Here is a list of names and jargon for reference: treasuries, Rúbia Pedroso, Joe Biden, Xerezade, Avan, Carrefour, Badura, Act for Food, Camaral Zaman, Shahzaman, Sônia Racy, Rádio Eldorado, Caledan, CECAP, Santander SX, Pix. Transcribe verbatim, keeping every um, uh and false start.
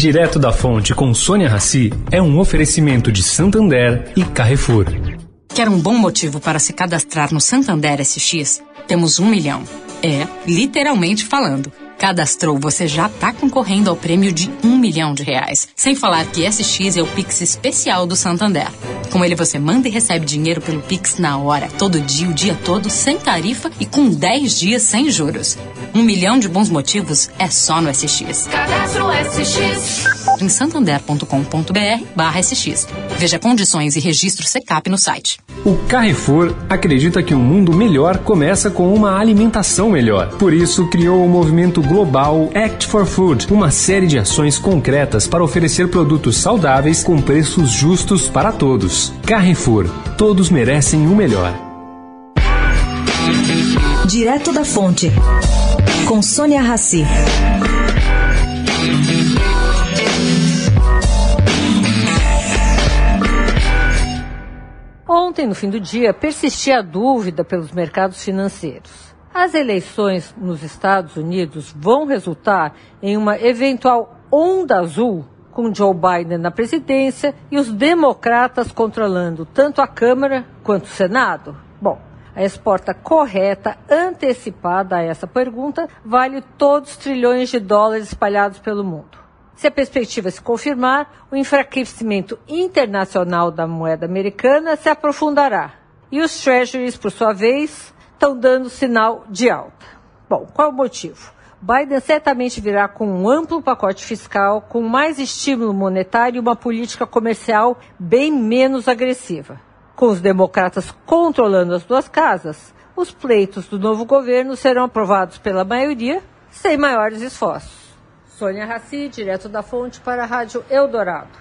Direto da Fonte com Sônia Racy é um oferecimento de Santander e Carrefour. Quer um bom motivo para se cadastrar no Santander S X? Temos um milhão. É, literalmente falando. Cadastrou, você já está concorrendo ao prêmio de um milhão de reais. Sem falar que S X é o Pix especial do Santander. Com ele você manda e recebe dinheiro pelo Pix na hora, todo dia, o dia todo, sem tarifa e com dez dias sem juros. Um milhão de bons motivos é só no S X. Cadastro S X. Em santander.com.br barra SX. Veja condições e registro CECAP no site. O Carrefour acredita que um mundo melhor começa com uma alimentação melhor. Por isso, criou o movimento global Act for Food, uma série de ações concretas para oferecer produtos saudáveis com preços justos para todos. Carrefour, todos merecem o melhor. Direto da Fonte, com Sônia Racy. Ontem, no fim do dia, persistia a dúvida pelos mercados financeiros. As eleições nos Estados Unidos vão resultar em uma eventual onda azul, com Joe Biden na presidência e os democratas controlando tanto a Câmara quanto o Senado? Bom, a resposta correta, antecipada a essa pergunta, vale todos os trilhões de dólares espalhados pelo mundo. Se a perspectiva se confirmar, o enfraquecimento internacional da moeda americana se aprofundará. E os treasuries, por sua vez, estão dando sinal de alta. Bom, qual o motivo? Biden certamente virá com um amplo pacote fiscal, com mais estímulo monetário e uma política comercial bem menos agressiva. Com os democratas controlando as duas casas, os pleitos do novo governo serão aprovados pela maioria, sem maiores esforços. Sônia Racy, direto da Fonte para a Rádio Eldorado.